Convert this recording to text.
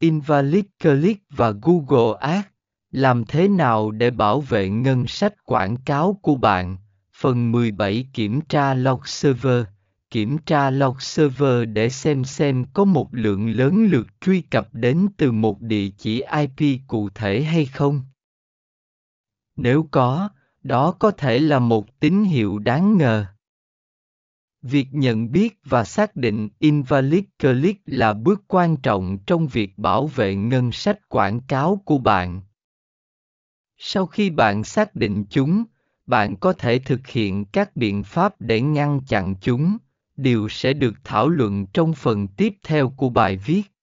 Invalid Clicks và Google Ads. Làm thế nào để bảo vệ ngân sách quảng cáo của bạn? Phần 17. Kiểm tra log server. Kiểm tra log server để xem có một lượng lớn lượt truy cập đến từ một địa chỉ IP cụ thể hay không. Nếu có, đó có thể là một tín hiệu đáng ngờ. Việc nhận biết và xác định Invalid Clicks là bước quan trọng trong việc bảo vệ ngân sách quảng cáo của bạn. Sau khi bạn xác định chúng, bạn có thể thực hiện các biện pháp để ngăn chặn chúng, điều sẽ được thảo luận trong phần tiếp theo của bài viết.